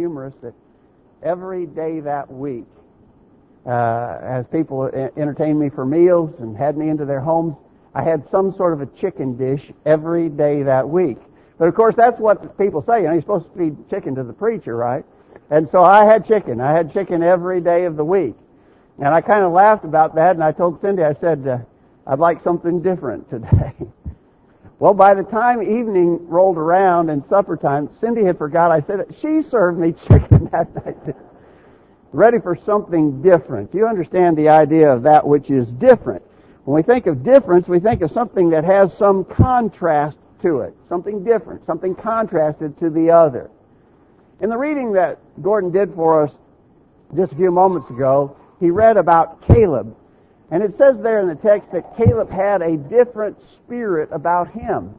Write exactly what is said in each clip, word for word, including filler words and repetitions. humorous that every day that week, uh, as people entertained me for meals and had me into their homes, I had some sort of a chicken dish every day that week. But of course, that's what people say. You know, you're supposed to feed chicken to the preacher, right? And so I had chicken. I had chicken every day of the week. And I kind of laughed about that, and I told Cindy, I said, uh, I'd like something different today. Well, by the time evening rolled around and supper time, Cindy had forgot. I said, she served me chicken that night. Ready for something different. Do you understand the idea of that which is different? When we think of difference, we think of something that has some contrast to it, something different, something contrasted to the other. In the reading that Gordon did for us just a few moments ago, he read about Caleb. And it says there in the text that Caleb had a different spirit about him.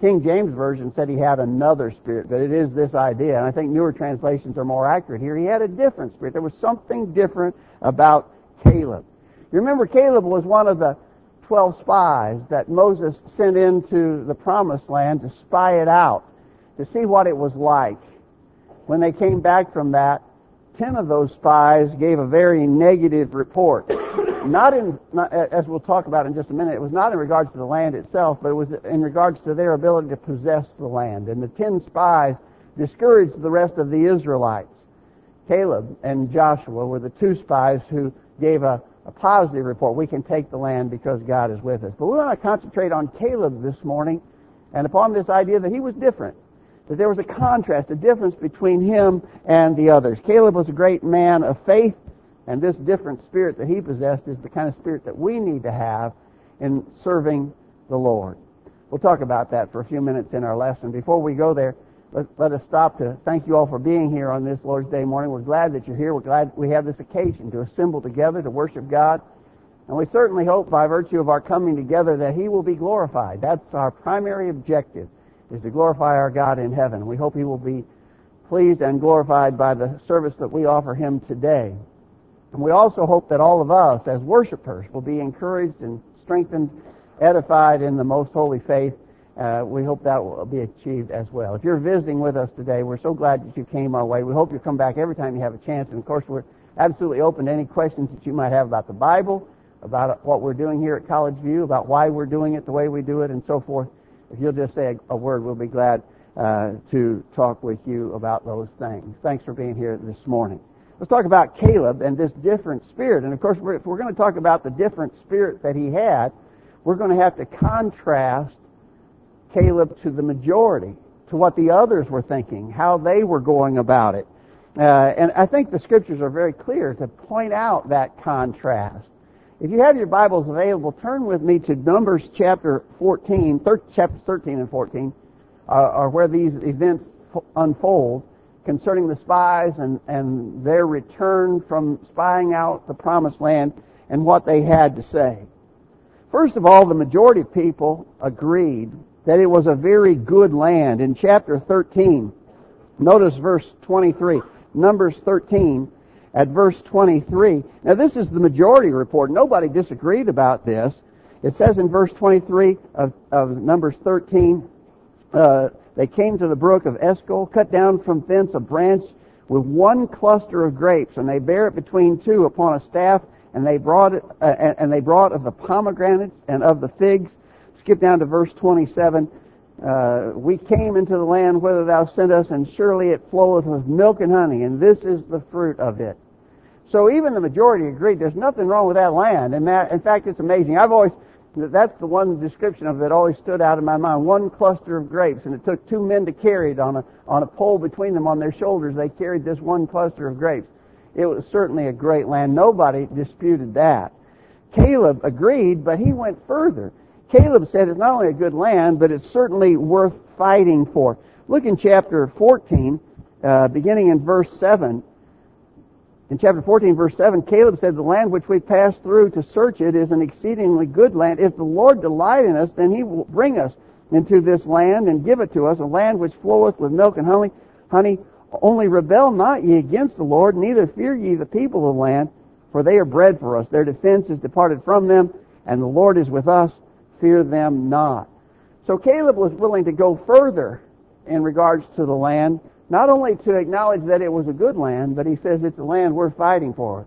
King James Version said he had another spirit, but it is this idea, and I think newer translations are more accurate here. He had a different spirit. There was something different about Caleb. You remember, Caleb was one of the twelve spies that Moses sent into the Promised Land to spy it out, to see what it was like. When they came back from that, ten of those spies gave a very negative report. Not in, not, as we'll talk about in just a minute, it was not in regards to the land itself, but it was in regards to their ability to possess the land. And the ten spies discouraged the rest of the Israelites. Caleb and Joshua were the two spies who gave a A positive report. We can take the land because God is with us. But we want to concentrate on Caleb this morning and upon this idea that he was different, that there was a contrast, a difference between him and the others. Caleb was a great man of faith, and this different spirit that he possessed is the kind of spirit that we need to have in serving the Lord. We'll talk about that for a few minutes in our lesson. Before we go there, let, let us stop to thank you all for being here on this Lord's Day morning. We're glad that you're here. We're glad we have this occasion to assemble together to worship God. And we certainly hope by virtue of our coming together that He will be glorified. That's our primary objective, is to glorify our God in heaven. We hope He will be pleased and glorified by the service that we offer Him today. And we also hope that all of us as worshipers will be encouraged and strengthened, edified in the most holy faith. Uh, we hope that will be achieved as well. If you're visiting with us today, we're so glad that you came our way. We hope you come back every time you have a chance. And, of course, we're absolutely open to any questions that you might have about the Bible, about what we're doing here at College View, about why we're doing it the way we do it, and so forth. If you'll just say a, a word, we'll be glad uh, to talk with you about those things. Thanks for being here this morning. Let's talk about Caleb and this different spirit. And, of course, we're, if we're going to talk about the different spirit that he had, we're going to have to contrast Caleb to the majority, to what the others were thinking, how they were going about it. Uh, and I think the Scriptures are very clear to point out that contrast. If you have your Bibles available, turn with me to Numbers chapter fourteen, thir- chapters thirteen and fourteen, uh, are where these events f- unfold concerning the spies and, and their return from spying out the Promised Land and what they had to say. First of all, the majority of people agreed that it was a very good land. In chapter thirteen, notice verse twenty-three, Numbers thirteen at verse twenty-three. Now this is the majority report. Nobody disagreed about this. It says in verse twenty-three of, of Numbers thirteen, uh, they came to the brook of Eshcol, cut down from thence a branch with one cluster of grapes, and they bare it between two upon a staff, and they brought it, uh, and, and they brought of the pomegranates and of the figs. Skip down to verse twenty-seven. Uh, we came into the land whither thou sent us, and surely it floweth with milk and honey, and this is the fruit of it. So even the majority agreed there's nothing wrong with that land. And that, in fact, it's amazing. I've always, that's the one description of it that always stood out in my mind. One cluster of grapes, and it took two men to carry it on a, on a pole between them on their shoulders. They carried this one cluster of grapes. It was certainly a great land. Nobody disputed that. Caleb agreed, but he went further. Caleb said it's not only a good land, but it's certainly worth fighting for. Look in chapter fourteen, uh, beginning in verse seven. In chapter fourteen, verse seven, Caleb said, the land which we passed through to search it is an exceedingly good land. If the Lord delight in us, then He will bring us into this land and give it to us, a land which floweth with milk and honey. Honey, only rebel not ye against the Lord, neither fear ye the people of the land, for they are bread for us. Their defense is departed from them, and the Lord is with us. Fear them not. So Caleb was willing to go further in regards to the land not only to acknowledge that it was a good land, but he says it's a land we're fighting for.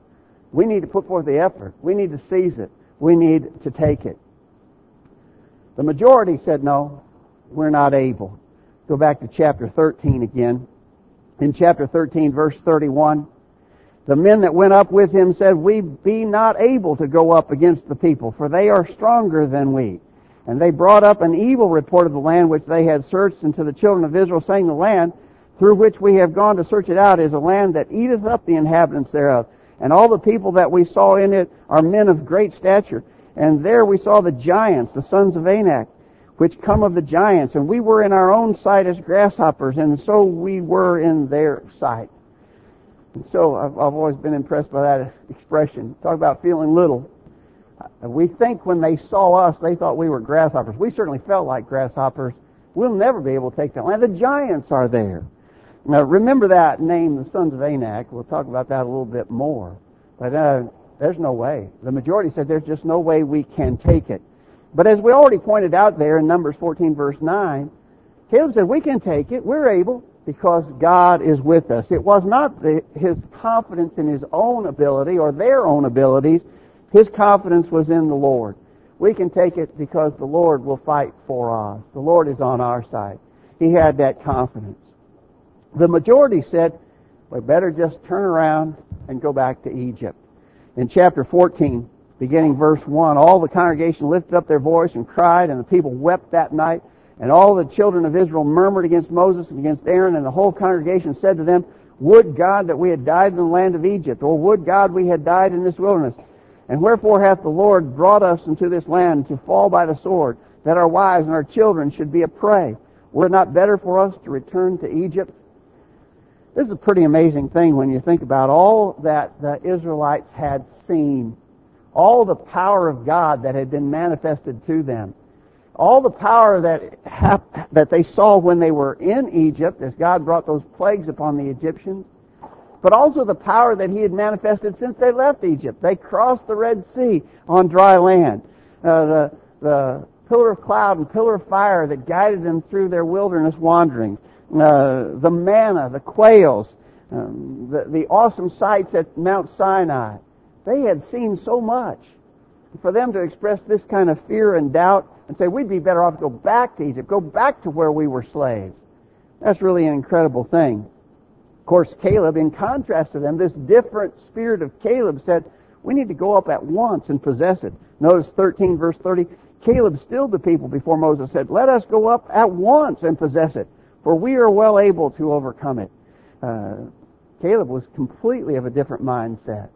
We need to put forth the effort. We need to seize it. We need to take it. The majority said, no, we're not able. Go back to chapter thirteen again. In chapter thirteen, verse thirty-one, the men that went up with him said, we be not able to go up against the people, for they are stronger than we. And they brought up an evil report of the land which they had searched unto the children of Israel, saying, the land through which we have gone to search it out is a land that eateth up the inhabitants thereof. And all the people that we saw in it are men of great stature. And there we saw the giants, the sons of Anak, which come of the giants. And we were in our own sight as grasshoppers, and so we were in their sight. And so I've, I've always been impressed by that expression. Talk about feeling little. We think when they saw us, they thought we were grasshoppers. We certainly felt like grasshoppers. We'll never be able to take that land. The giants are there. Now, remember that name, the sons of Anak. We'll talk about that a little bit more. But uh, there's no way. The majority said there's just no way we can take it. But as we already pointed out there in Numbers fourteen, verse nine, Caleb said, we can take it. We're able because God is with us. It was not the, his confidence in his own ability or their own abilities. His confidence was in the Lord. We can take it because the Lord will fight for us. The Lord is on our side. He had that confidence. The majority said, we better just turn around and go back to Egypt. In chapter fourteen, beginning verse one, all the congregation lifted up their voice and cried, and the people wept that night. And all the children of Israel murmured against Moses and against Aaron, and the whole congregation said to them, would God that we had died in the land of Egypt, or would God we had died in this wilderness. And wherefore hath the Lord brought us into this land to fall by the sword, that our wives and our children should be a prey? Were it not better for us to return to Egypt? This is a pretty amazing thing when you think about all that the Israelites had seen, all the power of God that had been manifested to them, all the power that hap- that they saw when they were in Egypt as God brought those plagues upon the Egyptians, but also the power that he had manifested since they left Egypt. They crossed the Red Sea on dry land. Uh, the, the pillar of cloud and pillar of fire that guided them through their wilderness wanderings. Uh, the manna, the quails, um, the, the awesome sights at Mount Sinai. They had seen so much. For them to express this kind of fear and doubt and say, we'd be better off to go back to Egypt, go back to where we were slaves. That's really an incredible thing. Of course, Caleb, in contrast to them, this different spirit of Caleb said, we need to go up at once and possess it. Notice thirteen, verse thirty, Caleb stilled the people before Moses said, let us go up at once and possess it, for we are well able to overcome it. Uh, Caleb was completely of a different mindset.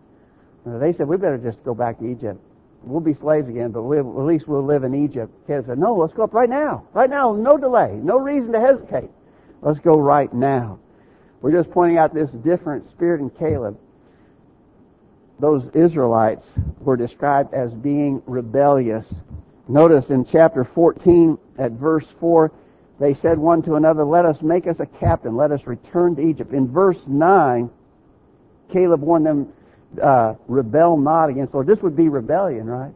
Uh, they said, we better just go back to Egypt. We'll be slaves again, but we'll, at least we'll live in Egypt. Caleb said, no, let's go up right now. Right now, no delay, no reason to hesitate. Let's go right now. We're just pointing out this different spirit in Caleb. Those Israelites were described as being rebellious. Notice in chapter fourteen at verse four, they said one to another, let us make us a captain, let us return to Egypt. In verse nine, Caleb warned them, uh, rebel not against the Lord. This would be rebellion, right?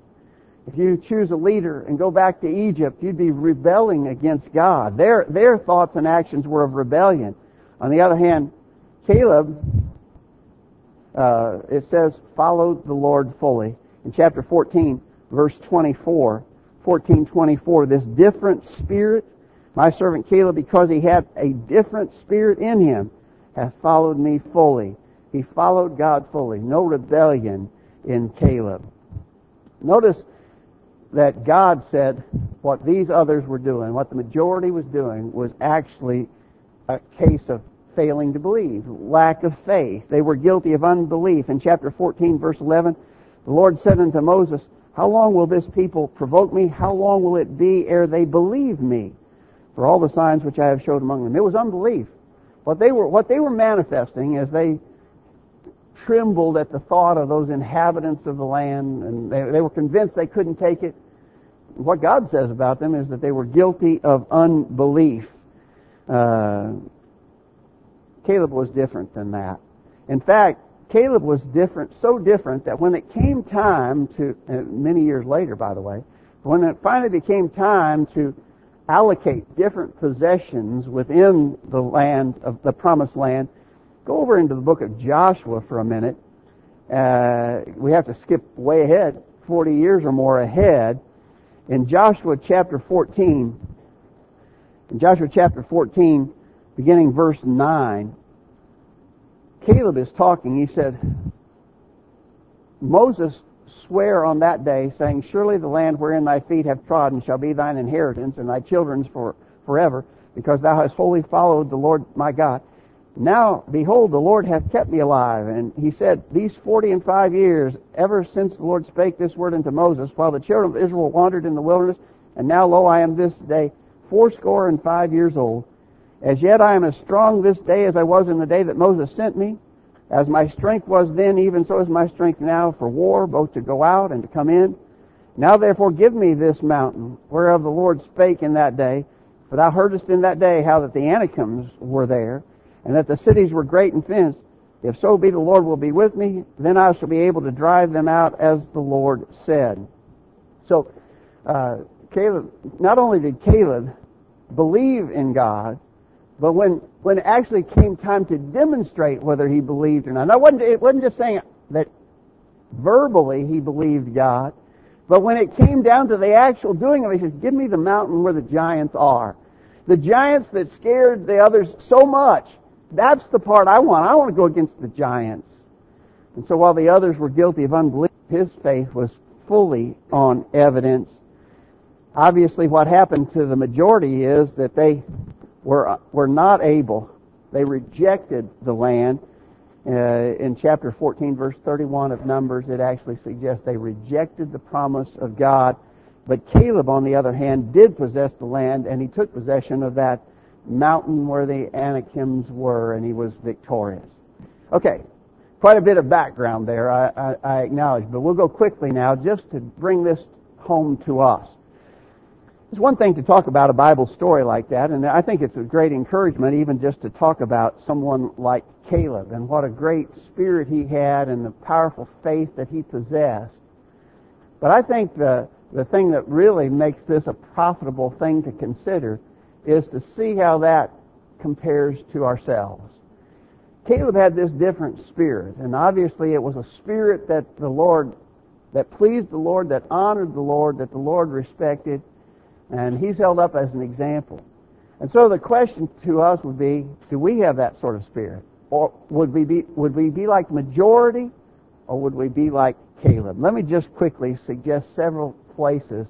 If you choose a leader and go back to Egypt, you'd be rebelling against God. Their, their thoughts and actions were of rebellion. On the other hand, Caleb, uh, it says, followed the Lord fully. In chapter fourteen, verse twenty-four, fourteen twenty-four, this different spirit, my servant Caleb, because he had a different spirit in him, hath followed me fully. He followed God fully. No rebellion in Caleb. Notice that God said what these others were doing, what the majority was doing, was actually a case of failing to believe, lack of faith. They were guilty of unbelief. In chapter fourteen, verse eleven, the Lord said unto Moses, how long will this people provoke me? How long will it be ere they believe me for all the signs which I have showed among them? It was unbelief. What they were, what they were manifesting as they trembled at the thought of those inhabitants of the land, and they, they were convinced they couldn't take it. What God says about them is that they were guilty of unbelief. Uh, Caleb was different than that. In fact, Caleb was different, so different that when it came time to, uh, many years later, by the way, when it finally became time to allocate different possessions within the land of the Promised Land. Go over into the book of Joshua for a minute. Uh, we have to skip way ahead, forty years or more ahead. In Joshua chapter fourteen, in Joshua chapter fourteen, beginning verse nine, Caleb is talking. He said, Moses sware on that day, saying, surely the land wherein thy feet have trodden shall be thine inheritance, and thy children's for forever, because thou hast wholly followed the Lord my God. Now, behold, the Lord hath kept me alive. And he said, these forty and five years, ever since the Lord spake this word unto Moses, while the children of Israel wandered in the wilderness, and now, lo, I am this day fourscore and five years old. As yet I am as strong this day as I was in the day that Moses sent me. As my strength was then, even so is my strength now for war, both to go out and to come in. Now therefore give me this mountain, whereof the Lord spake in that day. For thou heardest in that day how that the Anakims were there, and that the cities were great and fenced. If so be the Lord will be with me, then I shall be able to drive them out as the Lord said. So, uh, Caleb, not only did Caleb believe in God, but when, when it actually came time to demonstrate whether he believed or not, and I wasn't, it wasn't just saying that verbally he believed God, but when it came down to the actual doing of it, he says, give me the mountain where the giants are. The giants that scared the others so much, that's the part I want. I want to go against the giants. And so while the others were guilty of unbelief, his faith was fully on evidence. Obviously, what happened to the majority is that they were were not able. They rejected the land. Uh, in chapter fourteen, verse thirty-one of Numbers, it actually suggests they rejected the promise of God. But Caleb, on the other hand, did possess the land, and he took possession of that mountain where the Anakims were, and he was victorious. Okay, quite a bit of background there, I, I, I acknowledge, but we'll go quickly now just to bring this home to us. It's one thing to talk about a Bible story like that, and I think it's a great encouragement even just to talk about someone like Caleb and what a great spirit he had and the powerful faith that he possessed. But I think the, the thing that really makes this a profitable thing to consider is to see how that compares to ourselves. Caleb had this different spirit, and obviously it was a spirit that the Lord, that pleased the Lord, that honored the Lord, that the Lord respected, and he's held up as an example. And so the question to us would be, do we have that sort of spirit? Or would we be would we be like the majority, or would we be like Caleb? Let me just quickly suggest several places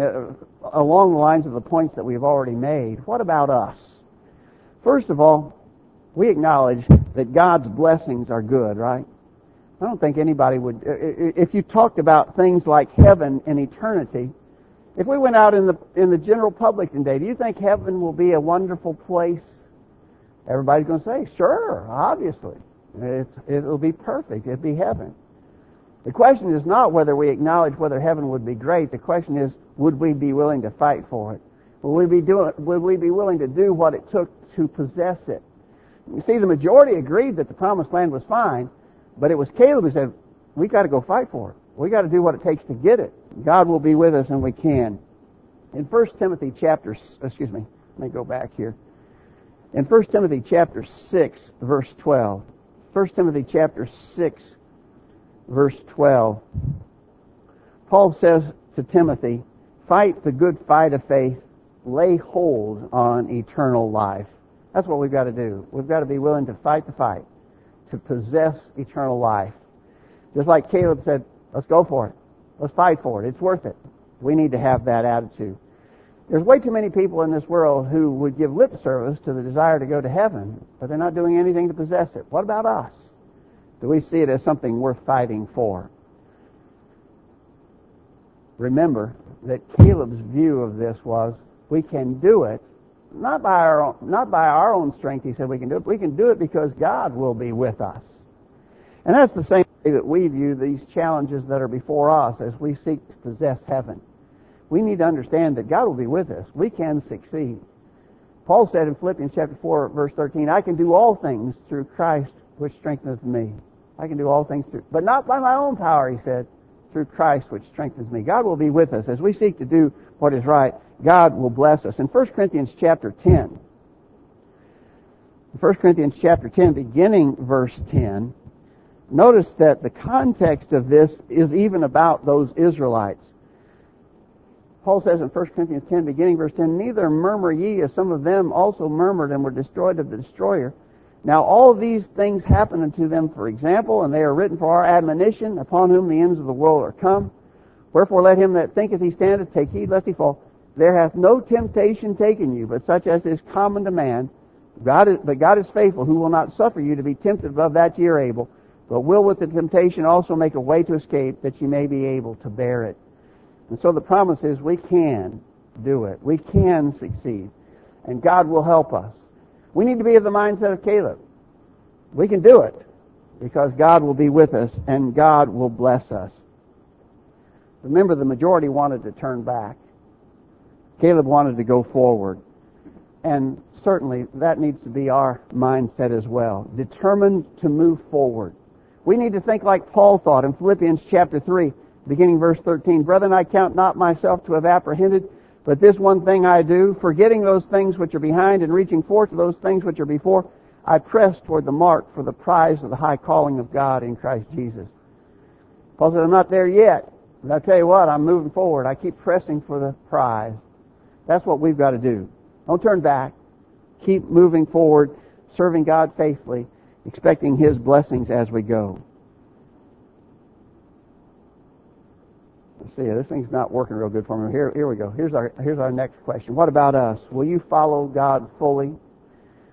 uh, along the lines of the points that we've already made. What about us? First of all, we acknowledge that God's blessings are good, right? I don't think anybody would... If you talked about things like heaven and eternity, if we went out in the in the general public today, do you think heaven will be a wonderful place? Everybody's going to say, sure, obviously. It's, it'll be perfect. It'll be heaven. The question is not whether we acknowledge whether heaven would be great. The question is, would we be willing to fight for it? Would we be doing, would we be willing to do what it took to possess it? You see, the majority agreed that the Promised Land was fine, but it was Caleb who said, we got to go fight for it. We got to do what it takes to get it. God will be with us, and we can. In First Timothy chapter, excuse me, let me go back here. In First Timothy chapter six, verse twelve. First Timothy chapter six, verse twelve. Paul says to Timothy, fight the good fight of faith, lay hold on eternal life. That's what we've got to do. We've got to be willing to fight the fight, to possess eternal life. Just like Caleb said, let's go for it. Let's fight for it. It's worth it. We need to have that attitude. There's way too many people in this world who would give lip service to the desire to go to heaven, but they're not doing anything to possess it. What about us? Do we see it as something worth fighting for? Remember that Caleb's view of this was, we can do it, not by our own, not by our own strength, he said we can do it, we can do it because God will be with us. And that's the same way that we view these challenges that are before us as we seek to possess heaven. We need to understand that God will be with us. We can succeed. Paul said in Philippians chapter four, verse thirteen, I can do all things through Christ which strengtheneth me. I can do all things through, but not by my own power, he said, through Christ which strengthens me. God will be with us as we seek to do what is right. God will bless us. In First Corinthians chapter ten, First Corinthians chapter ten, beginning verse ten, notice that the context of this is even about those Israelites. Paul says in First Corinthians ten, beginning verse ten, "Neither murmur ye, as some of them also murmured and were destroyed of the destroyer. Now all these things happen unto them for example, and they are written for our admonition, upon whom the ends of the world are come. Wherefore let him that thinketh he standeth take heed lest he fall. There hath no temptation taken you, but such as is common to man. God is, but God is faithful, who will not suffer you to be tempted above that ye are able, but will with the temptation also make a way to escape, that ye may be able to bear it." And so the promise is we can do it. We can succeed. And God will help us. We need to be of the mindset of Caleb. We can do it because God will be with us and God will bless us. Remember, the majority wanted to turn back. Caleb wanted to go forward. And certainly that needs to be our mindset as well. Determined to move forward. We need to think like Paul thought in Philippians chapter three, beginning verse thirteen. "Brethren, I count not myself to have apprehended, but this one thing I do, forgetting those things which are behind and reaching forth to those things which are before, I press toward the mark for the prize of the high calling of God in Christ Jesus." Paul said, "I'm not there yet, but I tell you what, I'm moving forward. I keep pressing for the prize." That's what we've got to do. Don't turn back. Keep moving forward, serving God faithfully, expecting His blessings as we go. Let's see, this thing's not working real good for me. Here, here we go. Here's our here's our next question. What about us? Will you follow God fully?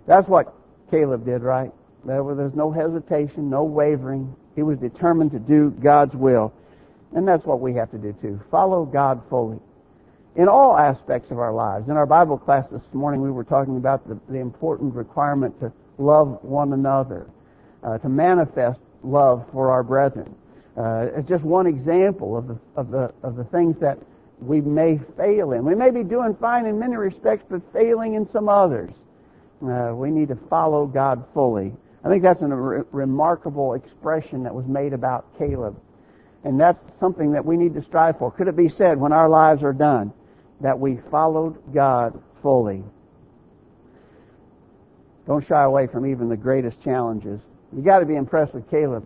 That's what Caleb did, right? There was no hesitation, no wavering. He was determined to do God's will. And that's what we have to do too. Follow God fully. In all aspects of our lives. In our Bible class this morning, we were talking about the, the important requirement to love one another, uh, to manifest love for our brethren. Uh, it's just one example of the, of the of the things that we may fail in. We may be doing fine in many respects, but failing in some others. Uh, we need to follow God fully. I think that's a re- remarkable expression that was made about Caleb. And that's something that we need to strive for. Could it be said when our lives are done that we followed God fully? Don't shy away from even the greatest challenges. You got to be impressed with Caleb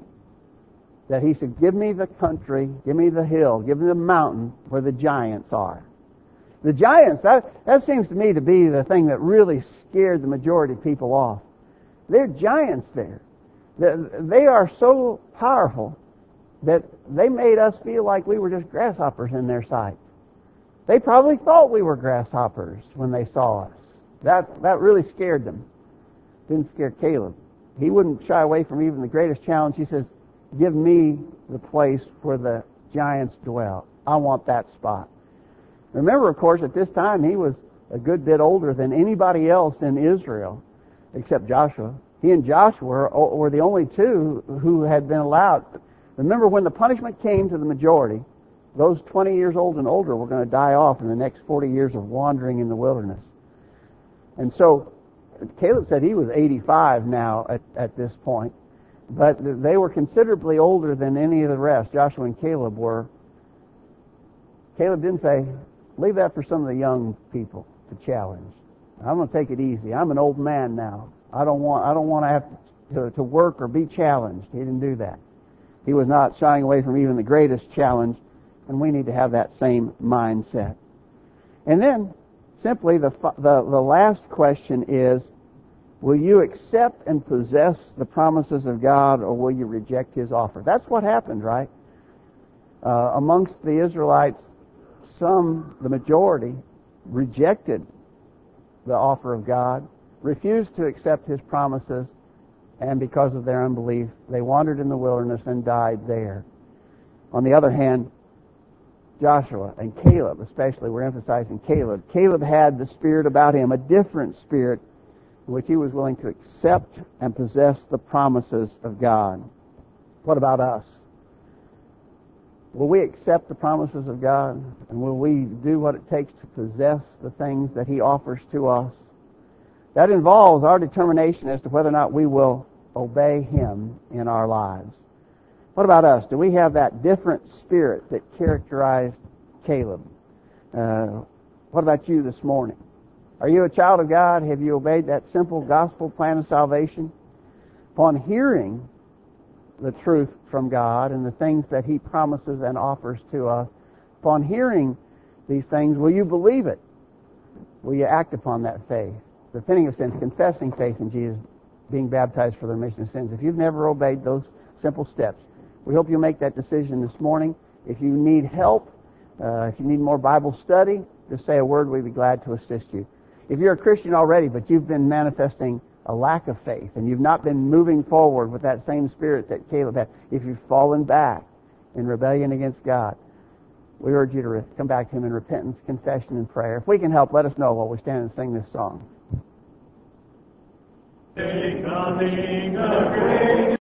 that he said, "Give me the country, give me the hill, give me the mountain where the giants are." The giants, that, that seems to me to be the thing that really scared the majority of people off. They're giants there. They are so powerful that they made us feel like we were just grasshoppers in their sight. They probably thought we were grasshoppers when they saw us. That that really scared them. Didn't scare Caleb. He wouldn't shy away from even the greatest challenge. He says, "Give me the place where the giants dwell. I want that spot." Remember, of course, at this time he was a good bit older than anybody else in Israel except Joshua. He and Joshua were the only two who had been allowed. Remember, when the punishment came to the majority, those twenty years old and older were going to die off in the next forty years of wandering in the wilderness. And so Caleb said he was eighty-five now at, at this point, but they were considerably older than any of the rest. Joshua and Caleb were. Caleb didn't say, "Leave that for some of the young people to challenge. I'm going to take it easy. I'm an old man now. I don't want I don't want to have to, to, to work or be challenged." He didn't do that. He was not shying away from even the greatest challenge, and we need to have that same mindset. And then, simply, the, the, the last question is, will you accept and possess the promises of God, or will you reject His offer? That's what happened, right? Uh, amongst the Israelites, some, the majority, rejected the offer of God, refused to accept His promises, and because of their unbelief, they wandered in the wilderness and died there. On the other hand, Joshua and Caleb, especially, we're emphasizing Caleb. Caleb had the Spirit about him, a different Spirit, in which he was willing to accept and possess the promises of God. What about us? Will we accept the promises of God? And will we do what it takes to possess the things that He offers to us? That involves our determination as to whether or not we will obey Him in our lives. What about us? Do we have that different spirit that characterized Caleb? Uh, What about you this morning? Are you a child of God? Have you obeyed that simple gospel plan of salvation? Upon hearing the truth from God and the things that He promises and offers to us, upon hearing these things, will you believe it? Will you act upon that faith? Repenting of sins, confessing faith in Jesus, being baptized for the remission of sins. If you've never obeyed those simple steps, we hope you'll make that decision this morning. If you need help, uh, if you need more Bible study, just say a word. We'd be glad to assist you. If you're a Christian already, but you've been manifesting a lack of faith and you've not been moving forward with that same spirit that Caleb had, if you've fallen back in rebellion against God, we urge you to come back to Him in repentance, confession, and prayer. If we can help, let us know while we stand and sing this song. Becoming a great